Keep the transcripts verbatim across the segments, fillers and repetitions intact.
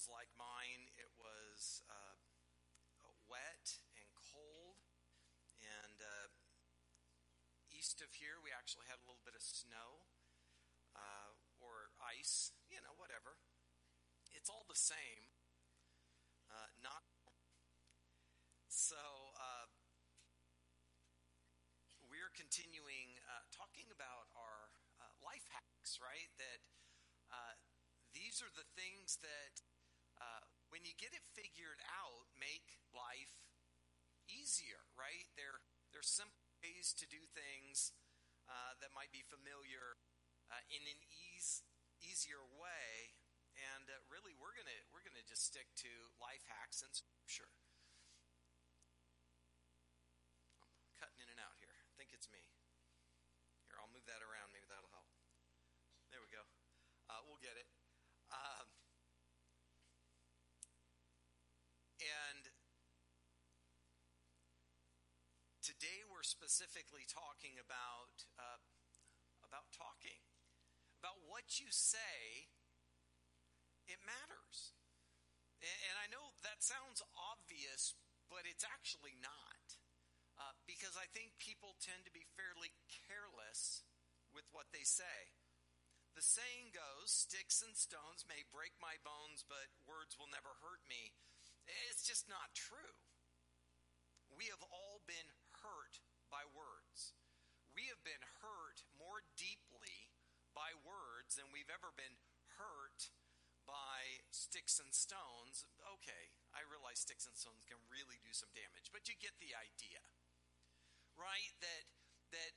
was like mine. It was uh, wet and cold, and uh, east of here we actually had a little bit of snow uh, or ice, you know, whatever. It's all the same. Uh, not so. Uh, we're continuing uh, talking about our uh, life hacks, right? That uh, these are the things that, uh, when you get it figured out, make life easier, right? They're they're simple ways to do things uh, that might be familiar uh, in an ease, easier way. And uh, really, we're gonna we're gonna just stick to life hacks and scripture. I'm cutting in and out here. I think it's me. Here, I'll move that around. Maybe that'll help. There we go. Uh, we'll get it. Um, and today, we're specifically talking about uh, about talking, about what you say. It matters. And I know that sounds obvious, but it's actually not. Uh, because I think people tend to be fairly careless with what they say. The saying goes, sticks and stones may break my bones, but words will never hurt me. It's just not true. We have all been hurt by words. We have been hurt more deeply by words than we've ever been hurt by sticks and stones. Okay, I realize sticks and stones can really do some damage, but you get the idea, right? That that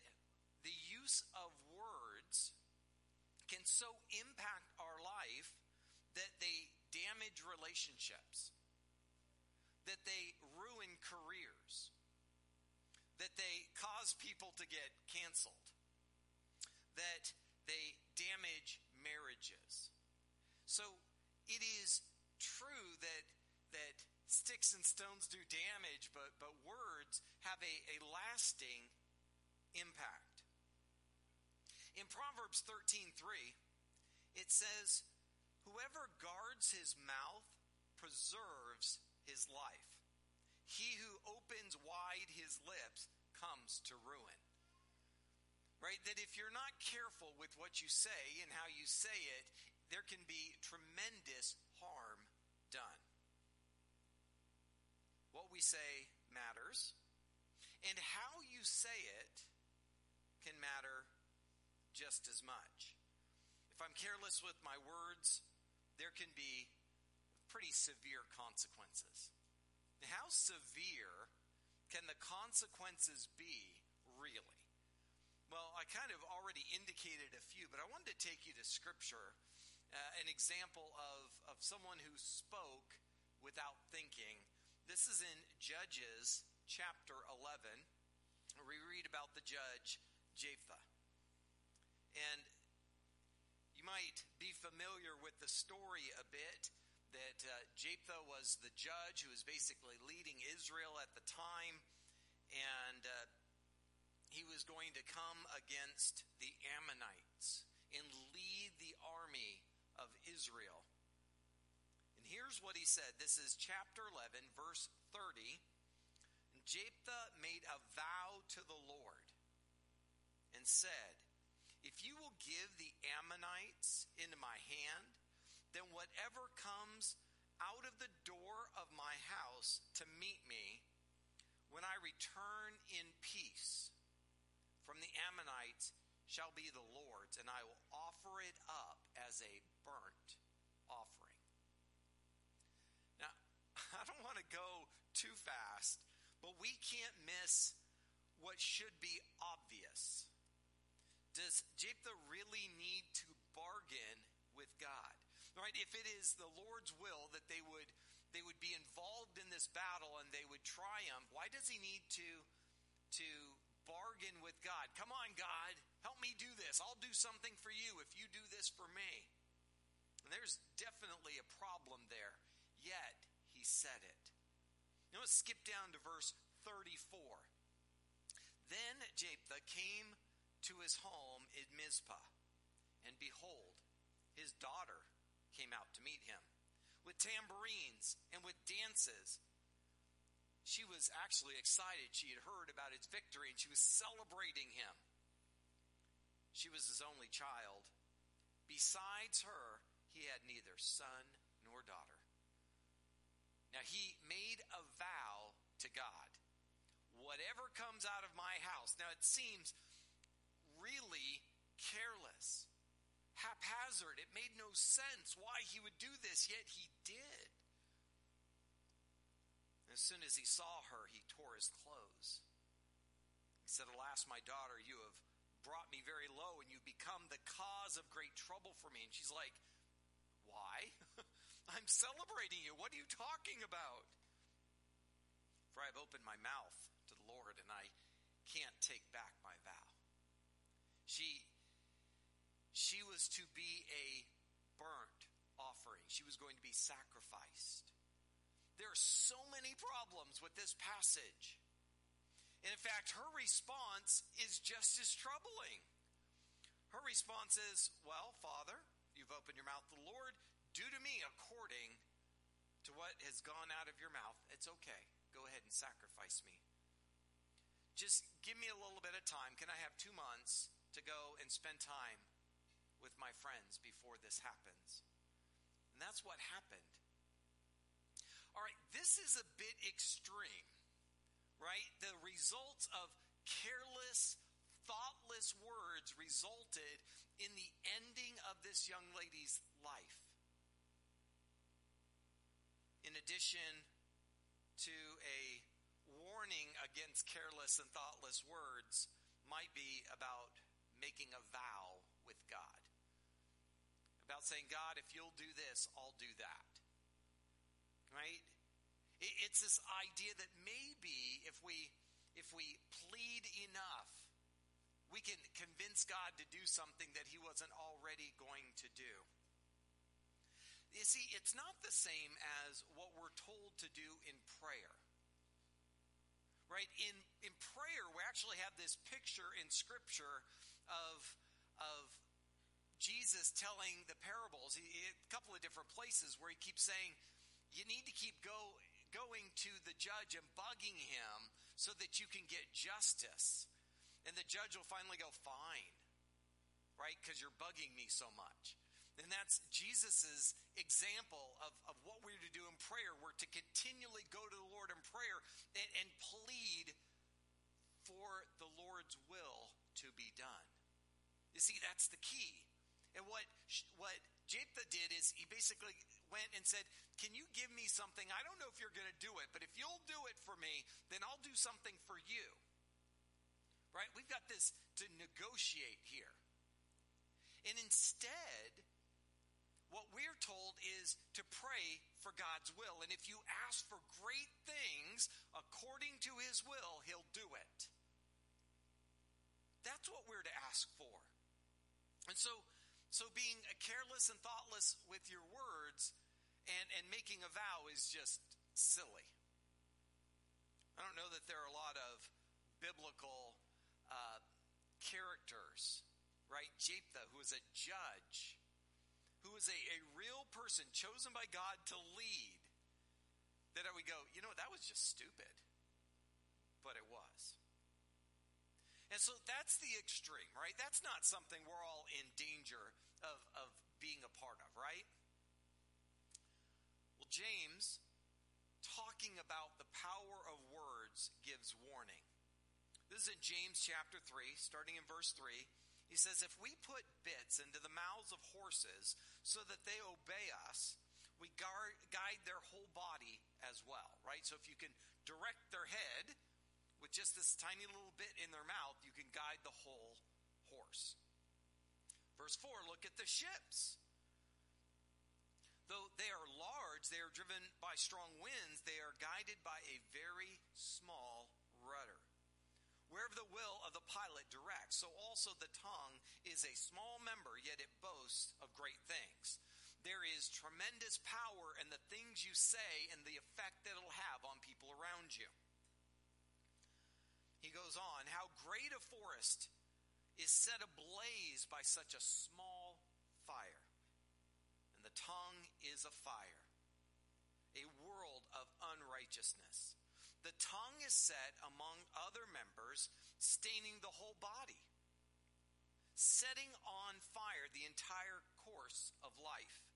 the use of words can so impact our life that they damage relationships, that they ruin careers, that they cause people to get canceled, that they damage marriages. So it is true that that sticks and stones do damage, but, but words have a, a lasting impact. In Proverbs thirteen three, it says, "Whoever guards his mouth preserves his life. He who opens wide his lips comes to ruin." Right? That if you're not careful with what you say and how you say it, there can be tremendous harm done. What we say matters, and how you say it can matter just as much. If I'm careless with my words, there can be pretty severe consequences. How severe can the consequences be, really? Well, I kind of already indicated a few, but I wanted to take you to Scripture. Uh, an example of, of someone who spoke without thinking. This is in Judges chapter eleven. We read about the judge, Jephthah. And you might be familiar with the story a bit, that uh, Jephthah was the judge who was basically leading Israel at the time. And uh, he was going to come against the Ammonites and lead the army of Israel. And here's what he said. This is chapter eleven, verse thirty. And Jephthah made a vow to the Lord and said, "If you will give the Ammonites into my hand, then whatever comes out of the door of my house to meet me, when I return in peace from the Ammonites, shall be the Lord's, and I will offer it up as a burnt offering." Now, I don't want to go too fast, but we can't miss what should be obvious. Does Jephthah really need to bargain with God? Right? If it is the Lord's will that they would they would be involved in this battle and they would triumph, why does he need to to bargain with God? Come on, God, help me do this. I'll do something for you if you do this for me. And there's definitely a problem there. Yet, he said it. Now let's skip down to verse thirty-four. "Then Jephthah came to his home in Mizpah, and behold, his daughter came out to meet him. With with tambourines and with dances. She was actually excited. She had heard about his victory, and she was celebrating him. She was his only child. Besides her, he had neither son nor daughter. Now, he made a vow to God. Whatever comes out of my house. Now, it seems really careless, haphazard. It made no sense why he would do this, yet he did. As soon as he saw her, he tore his clothes. He said, "Alas, my daughter, you have brought me very low, and you've become the cause of great trouble for me." And she's like, "Why? I'm celebrating you. What are you talking about? For I have opened my mouth to the Lord, and I can't take back my vow." She, she was to be a burnt offering. She was going to be sacrificed. There are so many problems with this passage. And in fact, her response is just as troubling. Her response is, "Well, Father, you've opened your mouth to the Lord. Do to me according to what has gone out of your mouth. It's okay. Go ahead and sacrifice me. Just give me a little bit of time. Can I have two months to go and spend time with my friends before this happens?" And that's what happened. All right, this is a bit extreme, right? The results of careless, thoughtless words resulted in the ending of this young lady's life. In addition to a warning against careless and thoughtless words, might be about making a vow with God. About saying, "God, if you'll do this, I'll do that." Right? It's this idea that maybe if we if we plead enough, we can convince God to do something that he wasn't already going to do. You see, it's not the same as what we're told to do in prayer. Right? In in prayer, we actually have this picture in Scripture of of Jesus telling the parables. He, a couple of different places where he keeps saying, "You need to keep go, going to the judge and bugging him so that you can get justice." And the judge will finally go, "Fine, right? Because you're bugging me so much." And that's Jesus's example of, of what we're to do in prayer. We're to continually go to the Lord in prayer and, and plead for the Lord's will to be done. You see, that's the key. And what what Jephthah did is he basically went and said, "Can you give me something? I don't know if you're going to do it, but if you'll do it for me, then I'll do something for you." Right? We've got this to negotiate here. And instead, what we're told is to pray for God's will. And if you ask for great things according to his will, he'll do it. That's what we're to ask for. And so... So being careless and thoughtless with your words and, and making a vow is just silly. I don't know that there are a lot of biblical uh, characters, right? Jephthah, who is a judge, who is a, a real person chosen by God to lead, that we go, you know, that was just stupid. But it was. And so that's the extreme, right? That's not something we're all in danger of, of being a part of, right? Well, James, talking about the power of words, gives warning. This is in James chapter three, starting in verse three. He says, "If we put bits into the mouths of horses so that they obey us, we guard, guide their whole body as well," right? So if you can direct their head with just this tiny little bit in their mouth, you can guide the whole horse. Verse four, "Look at the ships. Though they are large, they are driven by strong winds. They are guided by a very small rudder, wherever the will of the pilot directs. So also the tongue is a small member, yet it boasts of great things. There is tremendous power in the things you say and the effect that it'll have on people around you." He goes on, "How great a forest is set ablaze by such a small fire. And the tongue is a fire, righteousness. The tongue is set among other members, staining the whole body, setting on fire the entire course of life.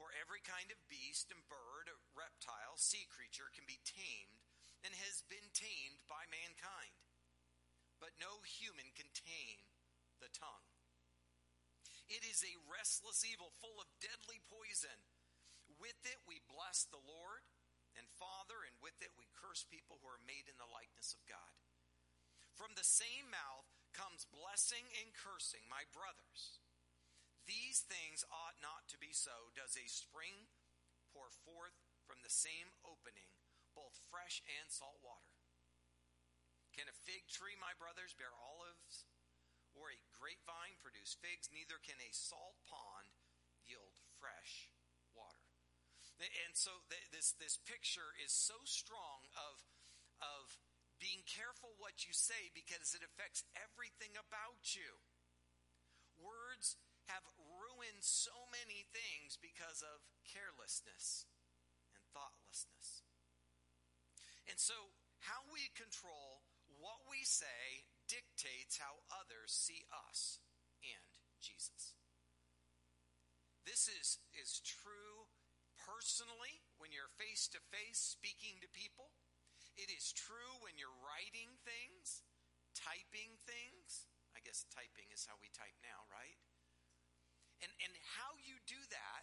For every kind of beast and bird, reptile, sea creature can be tamed and has been tamed by mankind. But no human can tame the tongue. It is a restless evil full of deadly poison. With it we bless the Lord and Father, and with it we curse people who are made in the likeness of God. From the same mouth comes blessing and cursing, my brothers. These things ought not to be so. Does a spring pour forth from the same opening, both fresh and salt water? Can a fig tree, my brothers, bear olives, or a grapevine produce figs? Neither can a salt pond yield fresh water. And so this, this picture is so strong of, of being careful what you say, because it affects everything about you. Words have ruined so many things because of carelessness and thoughtlessness. And so how we control what we say dictates how others see us and Jesus. This is, is true personally when you're face-to-face speaking to people. It is true when you're writing things, typing things. I guess typing is how we type now, right? And, and how you do that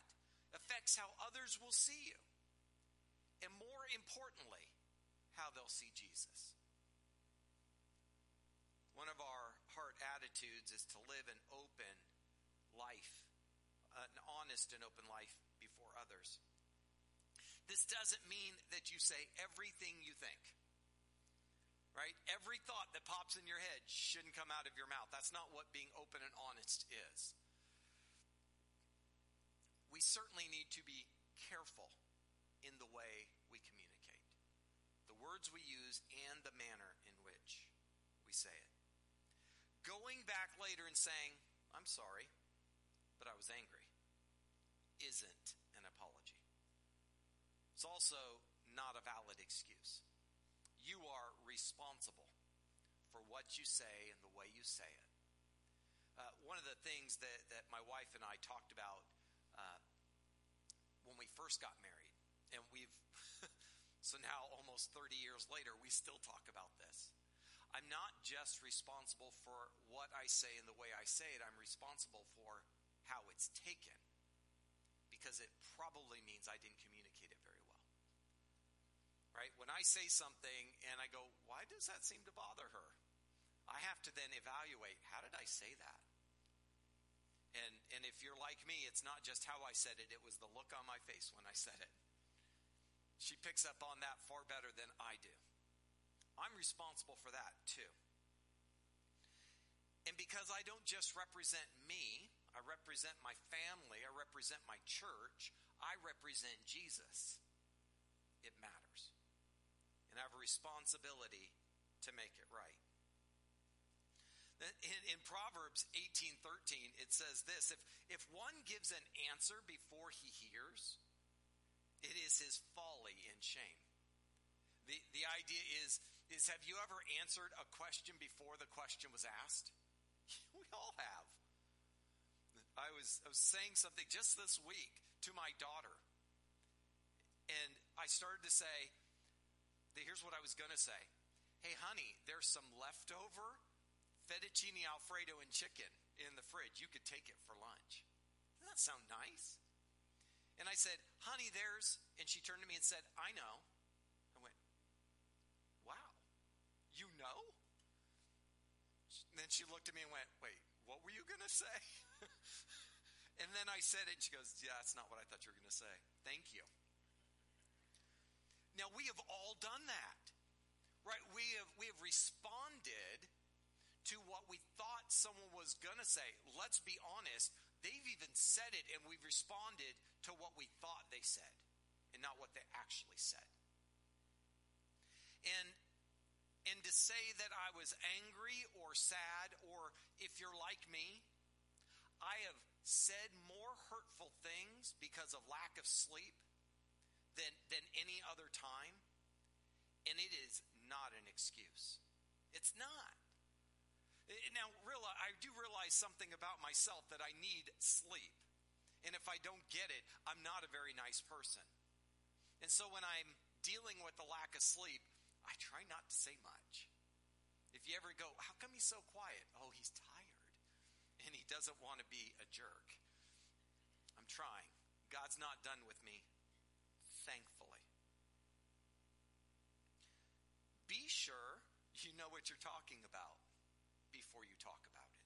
affects how others will see you. And more importantly, how they'll see Jesus. One of our heart attitudes is to live an open life, an honest and open life before others. This doesn't mean that you say everything you think, right? Every thought that pops in your head shouldn't come out of your mouth. That's not what being open and honest is. We certainly need to be careful in the way we communicate, the words we use, and the manner in which we say it. Going back later and saying, "I'm sorry, but I was angry," isn't an apology. It's also not a valid excuse. You are responsible for what you say and the way you say it. Uh, one of the things that, that my wife and I talked about Uh, when we first got married, and we've, so now almost thirty years later, we still talk about this. I'm not just responsible for what I say and the way I say it. I'm responsible for how it's taken, because it probably means I didn't communicate it very well, right? When I say something and I go, "Why does that seem to bother her?" I have to then evaluate, how did I say that? And and if you're like me, it's not just how I said it, it was the look on my face when I said it. She picks up on that far better than I do. I'm responsible for that too. And because I don't just represent me, I represent my family, I represent my church, I represent Jesus. It matters. And I have a responsibility to make it right. In, in Proverbs eighteen thirteen, it says this: if, if one gives an answer before he hears, it is his folly and shame. The, the idea is, is, have you ever answered a question before the question was asked? We all have. I was, I was saying something just this week to my daughter, and I started to say, here's what I was going to say. "Hey, honey, there's some leftover fettuccine Alfredo and chicken in the fridge. You could take it for lunch." Doesn't that sound nice? And I said, "Honey, there's," and she turned to me and said, "I know." I went, "Wow, you know?" And then she looked at me and went, "Wait, what were you going to say?" And then I said it, and she goes, "Yeah, that's not what I thought you were going to say. Thank you." Now, we have all done that, right? We have, we have responded to what we thought someone was going to say. Let's be honest, they've even said it, and we've responded to what we thought they said and not what they actually said. And and to say that I was angry or sad, or if you're like me, I have said more hurtful things because of lack of sleep than, than any other time. And it is not an excuse. It's not. Now, realize, I do realize something about myself, that I need sleep. And if I don't get it, I'm not a very nice person. And so when I'm dealing with the lack of sleep, I try not to say much. If you ever go, how come he's so quiet? Oh, he's tired. And he doesn't want to be a jerk. I'm trying. God's not done with me, thankfully. Be sure you know what you're talking about before you talk about it.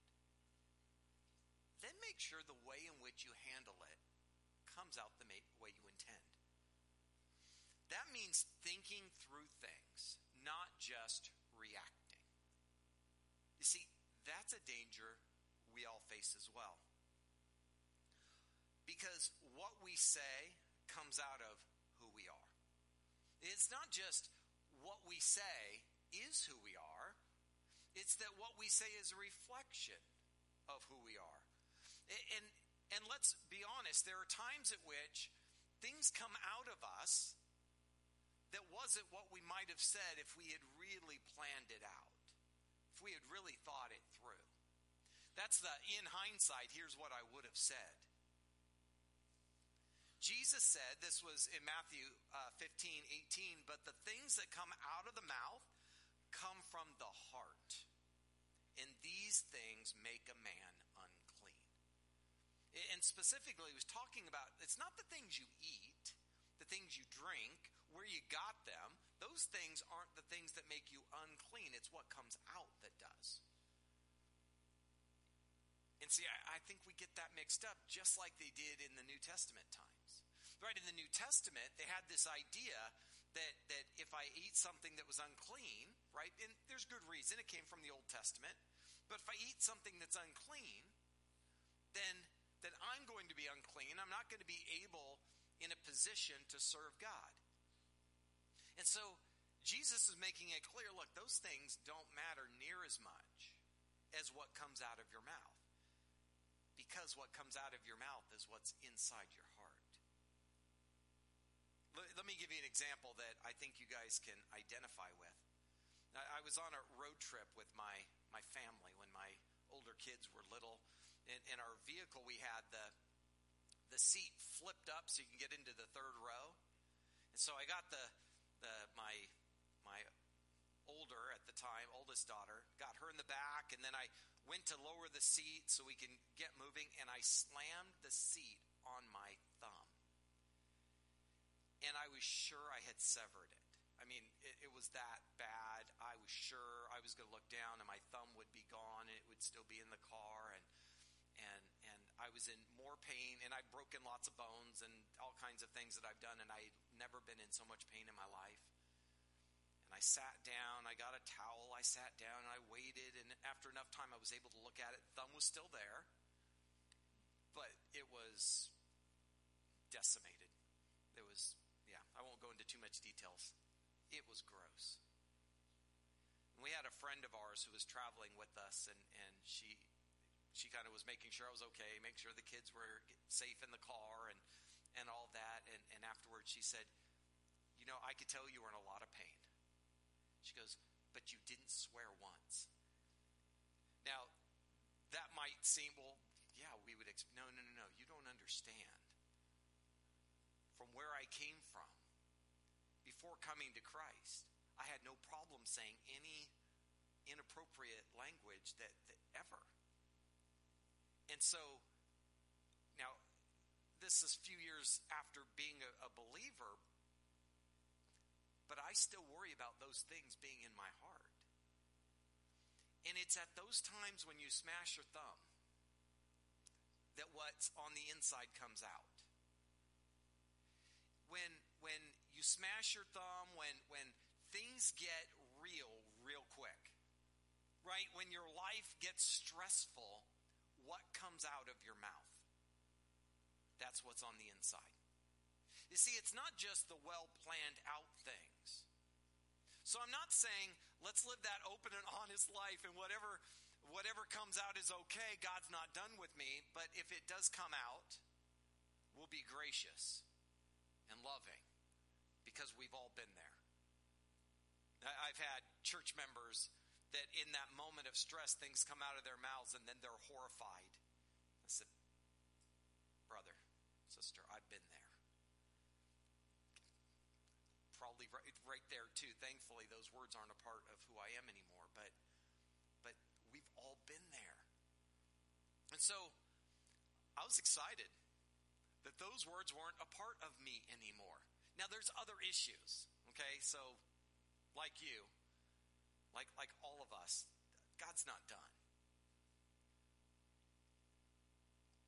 Then make sure the way in which you handle it comes out the way you intend. That means thinking through things, not just reacting. You see, that's a danger we all face as well. Because what we say comes out of who we are. It's not just what we say is who we are. It's that what we say is a reflection of who we are. And, and let's be honest, there are times at which things come out of us that wasn't what we might have said if we had really planned it out, if we had really thought it through. That's the, in hindsight, here's what I would have said. Jesus said, this was in Matthew uh, fifteen eighteen, but the things that come out of the mouth come from the heart, and these things make a man unclean. And specifically, he was talking about, it's not the things you eat, the things you drink, where you got them. Those things aren't the things that make you unclean. It's what comes out that does. And see, I, I think we get that mixed up, just like they did in the New Testament times. Right, in the New Testament, they had this idea that, that if I eat something that was unclean, right, and there's good reason, it came from the Old Testament, but if I eat something that's unclean, then, then I'm going to be unclean. I'm not going to be able, in a position to serve God. And so, Jesus is making it clear, look, those things don't matter near as much as what comes out of your mouth. Because what comes out of your mouth is what's inside your heart. Let, let me give you an example that I think you guys can identify with. I, I was on a road trip with my, my family when my older kids were little. In, in our vehicle, we had the, the seat flipped up so you can get into the third row. And so I got the, the my my older, at the time, oldest daughter, got her in the back, and then I went to lower the seat so we can get moving, and I slammed the seat on my thumb. And I was sure I had severed it. I mean, it, it was that bad. I was sure I was going to look down, and my thumb would be gone, and it would still be in the car, and and and I was in more pain, and I've broken lots of bones and all kinds of things that I've done, and I'd never been in so much pain in my life. And I sat down, I got a towel, I sat down, and I waited, and after enough time I was able to look at it. Thumb was still there, but it was decimated. It was, yeah, I won't go into too much details. It was gross. And we had a friend of ours who was traveling with us, and, and she she kind of was making sure I was okay, making sure the kids were safe in the car and, and all that. And, and afterwards she said, you know, I could tell you were in a lot of pain. She goes, but you didn't swear once. Now, that might seem, well, yeah, we would, exp- no, no, no, no, you don't understand. From where I came from, before coming to Christ, I had no problem saying any inappropriate language that, that ever. And so, now, this is a few years after being a, a believer, but I still worry about those things being in my heart. And it's at those times when you smash your thumb that what's on the inside comes out. When when you smash your thumb, when when things get real, real quick, right? When your life gets stressful, what comes out of your mouth? That's what's on the inside. You see, it's not just the well-planned out things. So I'm not saying, let's live that open and honest life, and whatever whatever comes out is okay, God's not done with me. But if it does come out, we'll be gracious and loving because we've all been there. I've had church members that in that moment of stress, things come out of their mouths and then they're horrified. I said, brother, sister, I've been there. Probably right, right there too. Thankfully, those words aren't a part of who I am anymore. But, but we've all been there. And so I was excited that those words weren't a part of me anymore. Now, there's other issues, okay? So like you, like, like all of us, God's not done.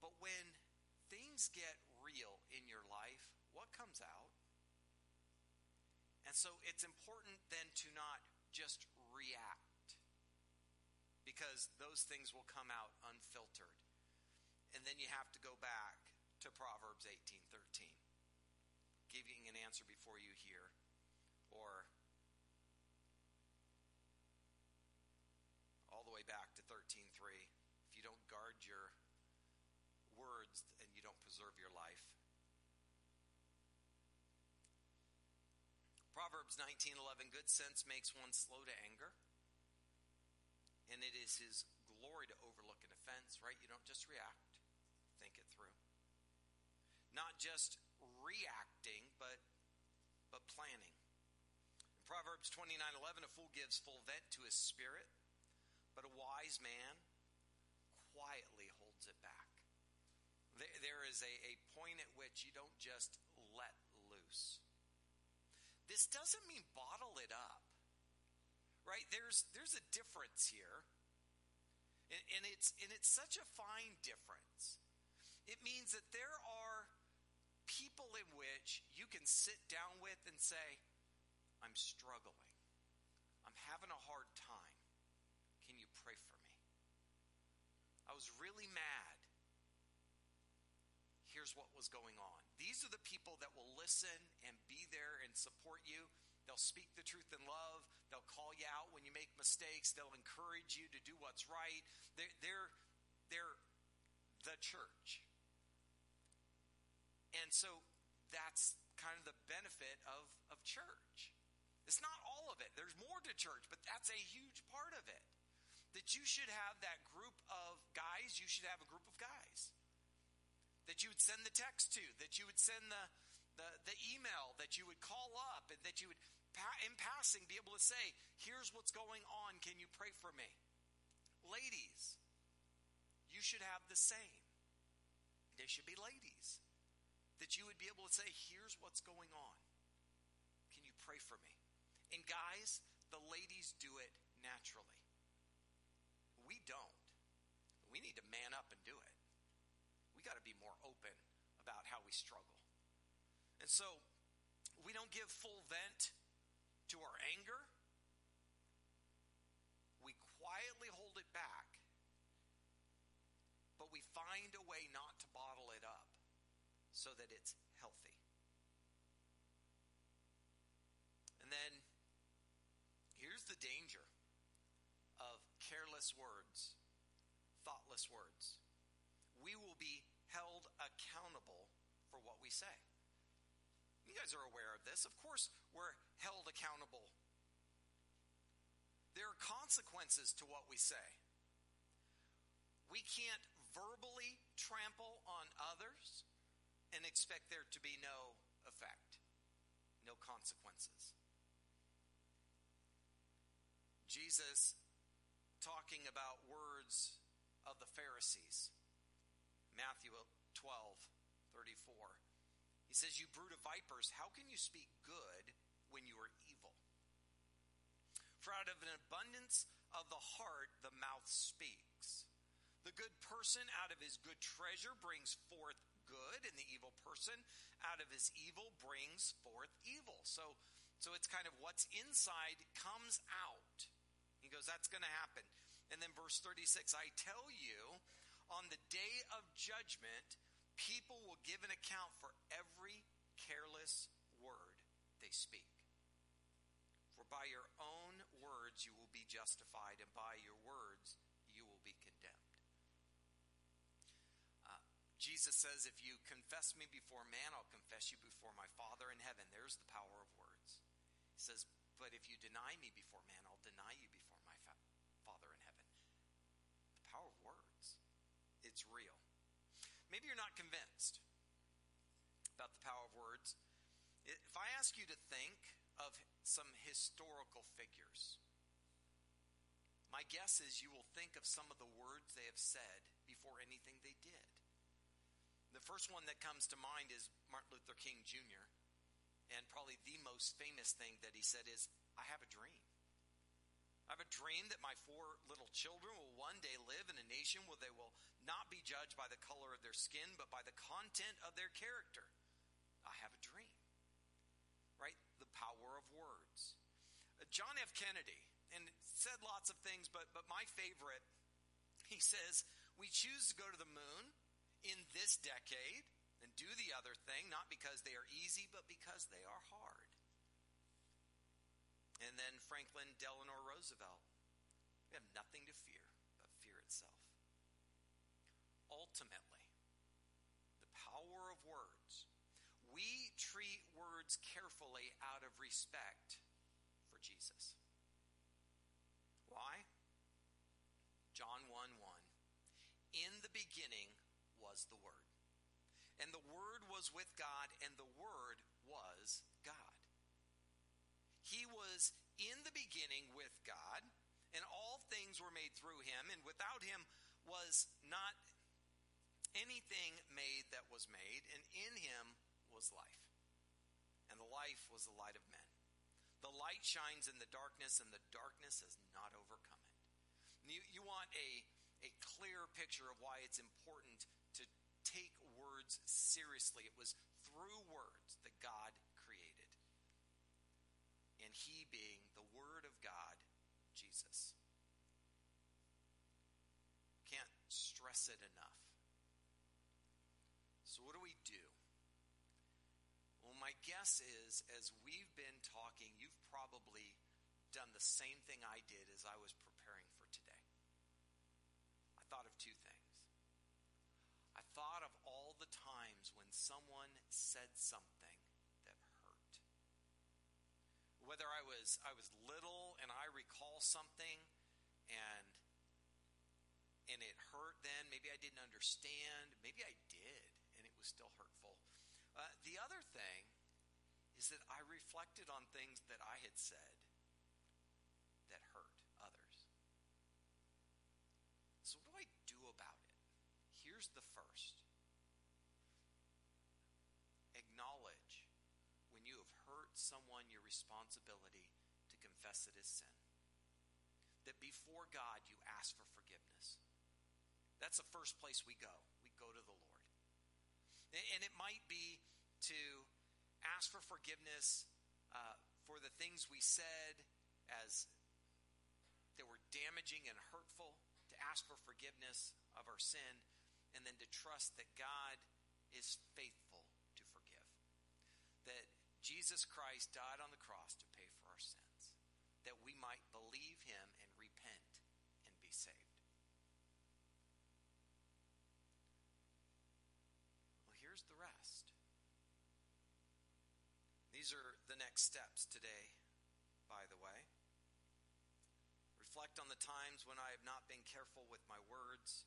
But when things get real in your life, what comes out? And so it's important then to not just react, because those things will come out unfiltered. And then you have to go back to Proverbs eighteen thirteen, giving an answer before you hear, or all the way back to thirteen three. If you don't guard your words and you don't preserve your life. Proverbs nineteen eleven, good sense makes one slow to anger, and it is his glory to overlook an offense, right? You don't just react, think it through. Not just reacting, but but planning. In Proverbs twenty-nine eleven, a fool gives full vent to his spirit, but a wise man quietly holds it back. There, there is a, a point at which you don't just let loose. This doesn't mean bottle it up, right? There's there's a difference here, and, and it's and it's such a fine difference. It means that there are people in which you can sit down with and say, I'm struggling. I'm having a hard time. Can you pray for me? I was really mad. Here's what was going on. These are the people that will listen and be there and support you. They'll speak the truth in love. They'll call you out when you make mistakes. They'll encourage you to do what's right. They're, they're, they're the church. And so that's kind of the benefit of, of church. It's not all of it. There's more to church, but that's a huge part of it. That you should have that group of guys. You should have a group of guys that you would send the text to, that you would send the, the, the email, that you would call up, and that you would, in passing, be able to say, here's what's going on. Can you pray for me? Ladies, you should have the same. There should be ladies that you would be able to say, here's what's going on. Can you pray for me? And guys, the ladies do it naturally. We don't. We need to man up and do it. We got to be more open about how we struggle. And so we don't give full vent to our anger. We quietly hold it back, but we find a way not to bottle it up so that it's healthy. And then here's the danger of careless words, thoughtless words. We will be held accountable for what we say. You guys are aware of this. Of course, we're held accountable. There are consequences to what we say. We can't verbally trample on others and expect there to be no effect, no consequences. Jesus, talking about words of the Pharisees, Matthew twelve thirty-four. He says, you brood of vipers, how can you speak good when you are evil? For out of an abundance of the heart, the mouth speaks. The good person out of his good treasure brings forth good, and the evil person out of his evil brings forth evil. So, so it's kind of what's inside comes out. He goes, that's going to happen. And then verse thirty-six, I tell you, on the day of judgment, people will give an account for every careless word they speak. For by your own words you will be justified, and by your words you will be condemned. Uh, Jesus Jesus says, if you confess me before man, I'll confess you before my Father in heaven. There's the power of words. He says, but if you deny me before man, I'll deny you before my fa- Father in heaven. The power of words. It's real. Maybe you're not convinced about the power of words. If I ask you to think of some historical figures, my guess is you will think of some of the words they have said before anything they did. The first one that comes to mind is Martin Luther King Junior And probably the most famous thing that he said is, I have a dream. I have a dream that my four little children will one day live in a nation where they will not be judged by the color of their skin, but by the content of their character. I have a dream. Right? The power of words. John F. Kennedy, and said lots of things, but, but my favorite, he says, we choose to go to the moon in this decade and do the other thing, not because they are easy, but because they are hard. And then Franklin Delano Roosevelt, we have nothing to fear but fear itself. Ultimately, the power of words. We treat words carefully out of respect for Jesus. Why? John one one. In the beginning was the Word. And the Word was with God, and the Word was God. He was in the beginning with God, and all things were made through him, and without him was not anything made that was made, and in him was life. And the life was the light of men. The light shines in the darkness, and the darkness has not overcome it. You, you want a, a clear picture of why it's important to take words seriously. It was through words that God created. And he being the Word of God, Jesus. Can't stress it enough. So what do we do? Well, my guess is, as we've been talking, you've probably done the same thing I did as I was preparing for today. I thought of two things. I thought of all the times when someone said something that hurt. Whether I was I was little and I recall something and and it hurt then, maybe I didn't understand, maybe I did, and it was still hurtful. Uh, the other thing is that I reflected on things that I had said that hurt others. So what do I do about it? Here's the first. Acknowledge when you have hurt someone, your responsibility to confess it as sin. That before God, you ask for forgiveness. That's the first place we go. We go to the Lord. And it might be to ask for forgiveness uh, for the things we said as that were damaging and hurtful, to ask for forgiveness of our sin, and then to trust that God is faithful to forgive. That Jesus Christ died on the cross to pay for our sins, that we might believe him and repent and be saved. Here's the rest. These are the next steps today, by the way. Reflect on the times when I have not been careful with my words.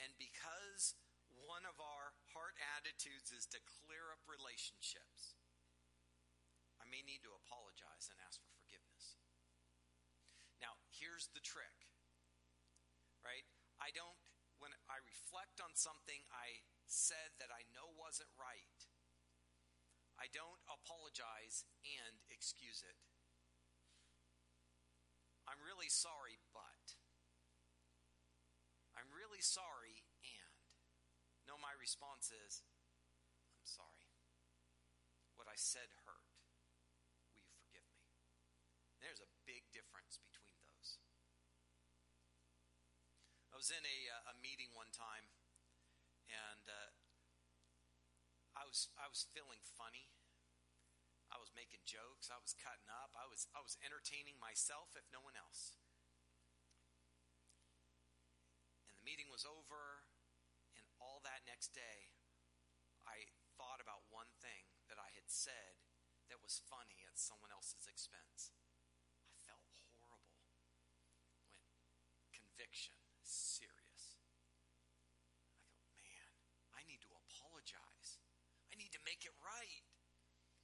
And because one of our heart attitudes is to clear up relationships, I may need to apologize and ask for forgiveness. Now, here's the trick, right? I don't When I reflect on something I said that I know wasn't right, I don't apologize and excuse it. I'm really sorry, but. I'm really sorry, and. No, my response is, I'm sorry. What I said hurt. Will you forgive me? There's a big difference between those. I was in a, a meeting one time, and uh, I was I was feeling funny. I was making jokes. I was cutting up. I was I was entertaining myself, if no one else. And the meeting was over, next day, I thought about one thing that I had said that was funny at someone else's expense. I felt horrible. Went, conviction, serious. I go, man, I need to apologize. I need to make it right.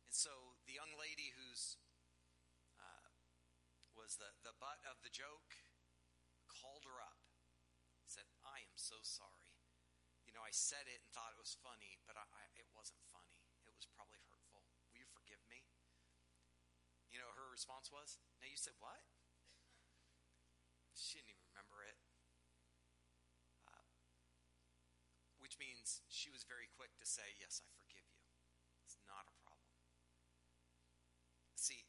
And so the young lady who's uh, was the, the butt of the joke called her up, said, I am so sorry. You know, I said it and thought it was funny, but I, I, it wasn't funny. It was probably hurtful. Will you forgive me? You know, her response was, now you said what? She didn't even remember it. Uh, which means she was very quick to say, yes, I forgive you. It's not a problem. See,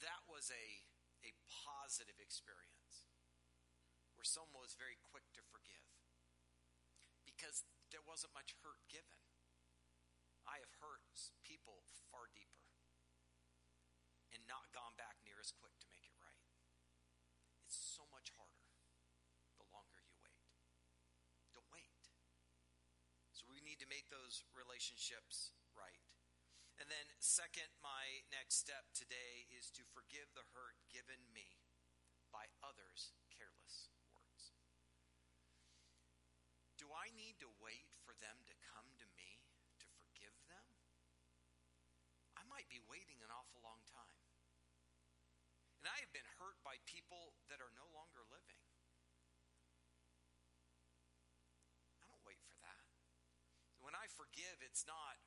that was a, a positive experience where someone was very quick to forgive, because there wasn't much hurt given. I have hurt people far deeper and not gone back near as quick to make it right. It's so much harder the longer you wait. Don't wait. So we need to make those relationships right. And then second, my next step today is to forgive the hurt given me by others' careless words. Do I need to wait for them to come to me to forgive them? I might be waiting an awful long time. And I have been hurt by people that are no longer living. I don't wait for that. When I forgive, it's not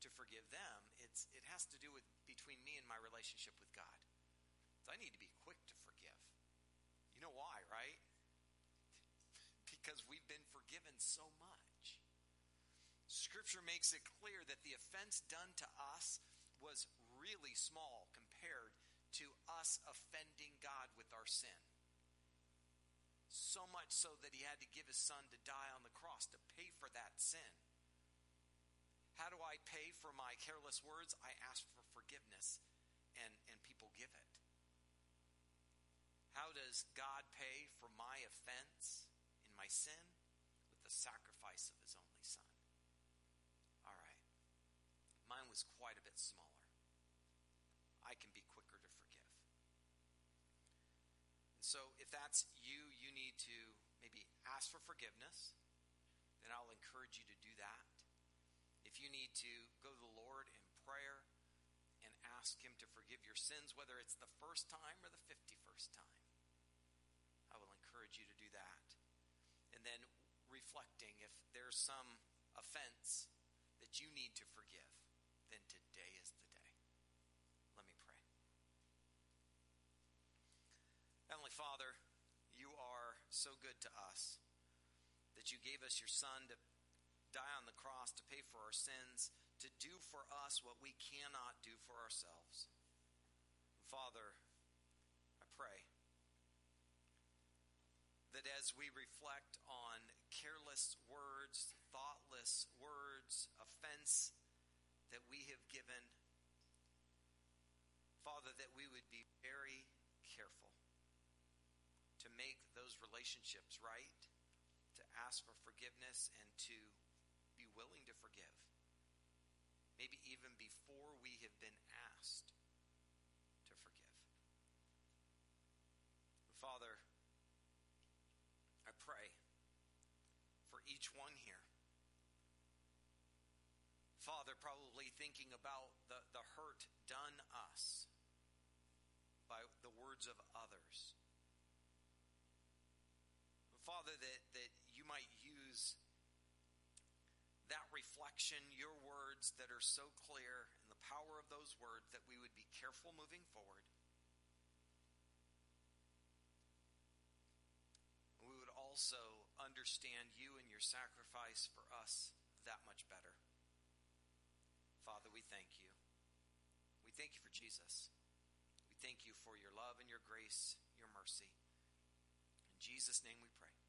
to forgive them. It's it has to do with between me and my relationship with God. So I need to be quick to forgive. You know why, right? Because we've been forgiven so much. Scripture makes it clear that the offense done to us was really small compared to us offending God with our sin. So much so that he had to give his son to die on the cross to pay for that sin. How do I pay for my careless words? I ask for forgiveness, and, and people give it. How does God pay for my offense in my sin? With the sacrifice of his only son. All right. Mine was quite a bit smaller. I can be quicker to forgive. And so if that's you, you need to maybe ask for forgiveness. Then I'll encourage you to do that. If you need to go to the Lord in prayer and ask him to forgive your sins, whether it's the first time or the fifty-first time, I will encourage you to do that. And then reflecting, if there's some offense that you need to forgive, then today is the day. Let me pray. Heavenly Father, you are so good to us that you gave us your Son to die on the cross to pay for our sins, to do for us what we cannot do for ourselves. Father, I pray that as we reflect on careless words, thoughtless words, offense that we have given, Father, that we would be very careful to make those relationships right, to ask for forgiveness, and to be willing to forgive. Maybe even before we have been asked to forgive. Father, I pray for each one here. Father, probably thinking about the, the hurt done us by the words of others. Father, that, that you might use that reflection, your words that are so clear, and the power of those words, that we would be careful moving forward. We would also understand you and your sacrifice for us that much better. Father, we thank you. We thank you for Jesus. We thank you for your love and your grace, your mercy. In Jesus' name we pray.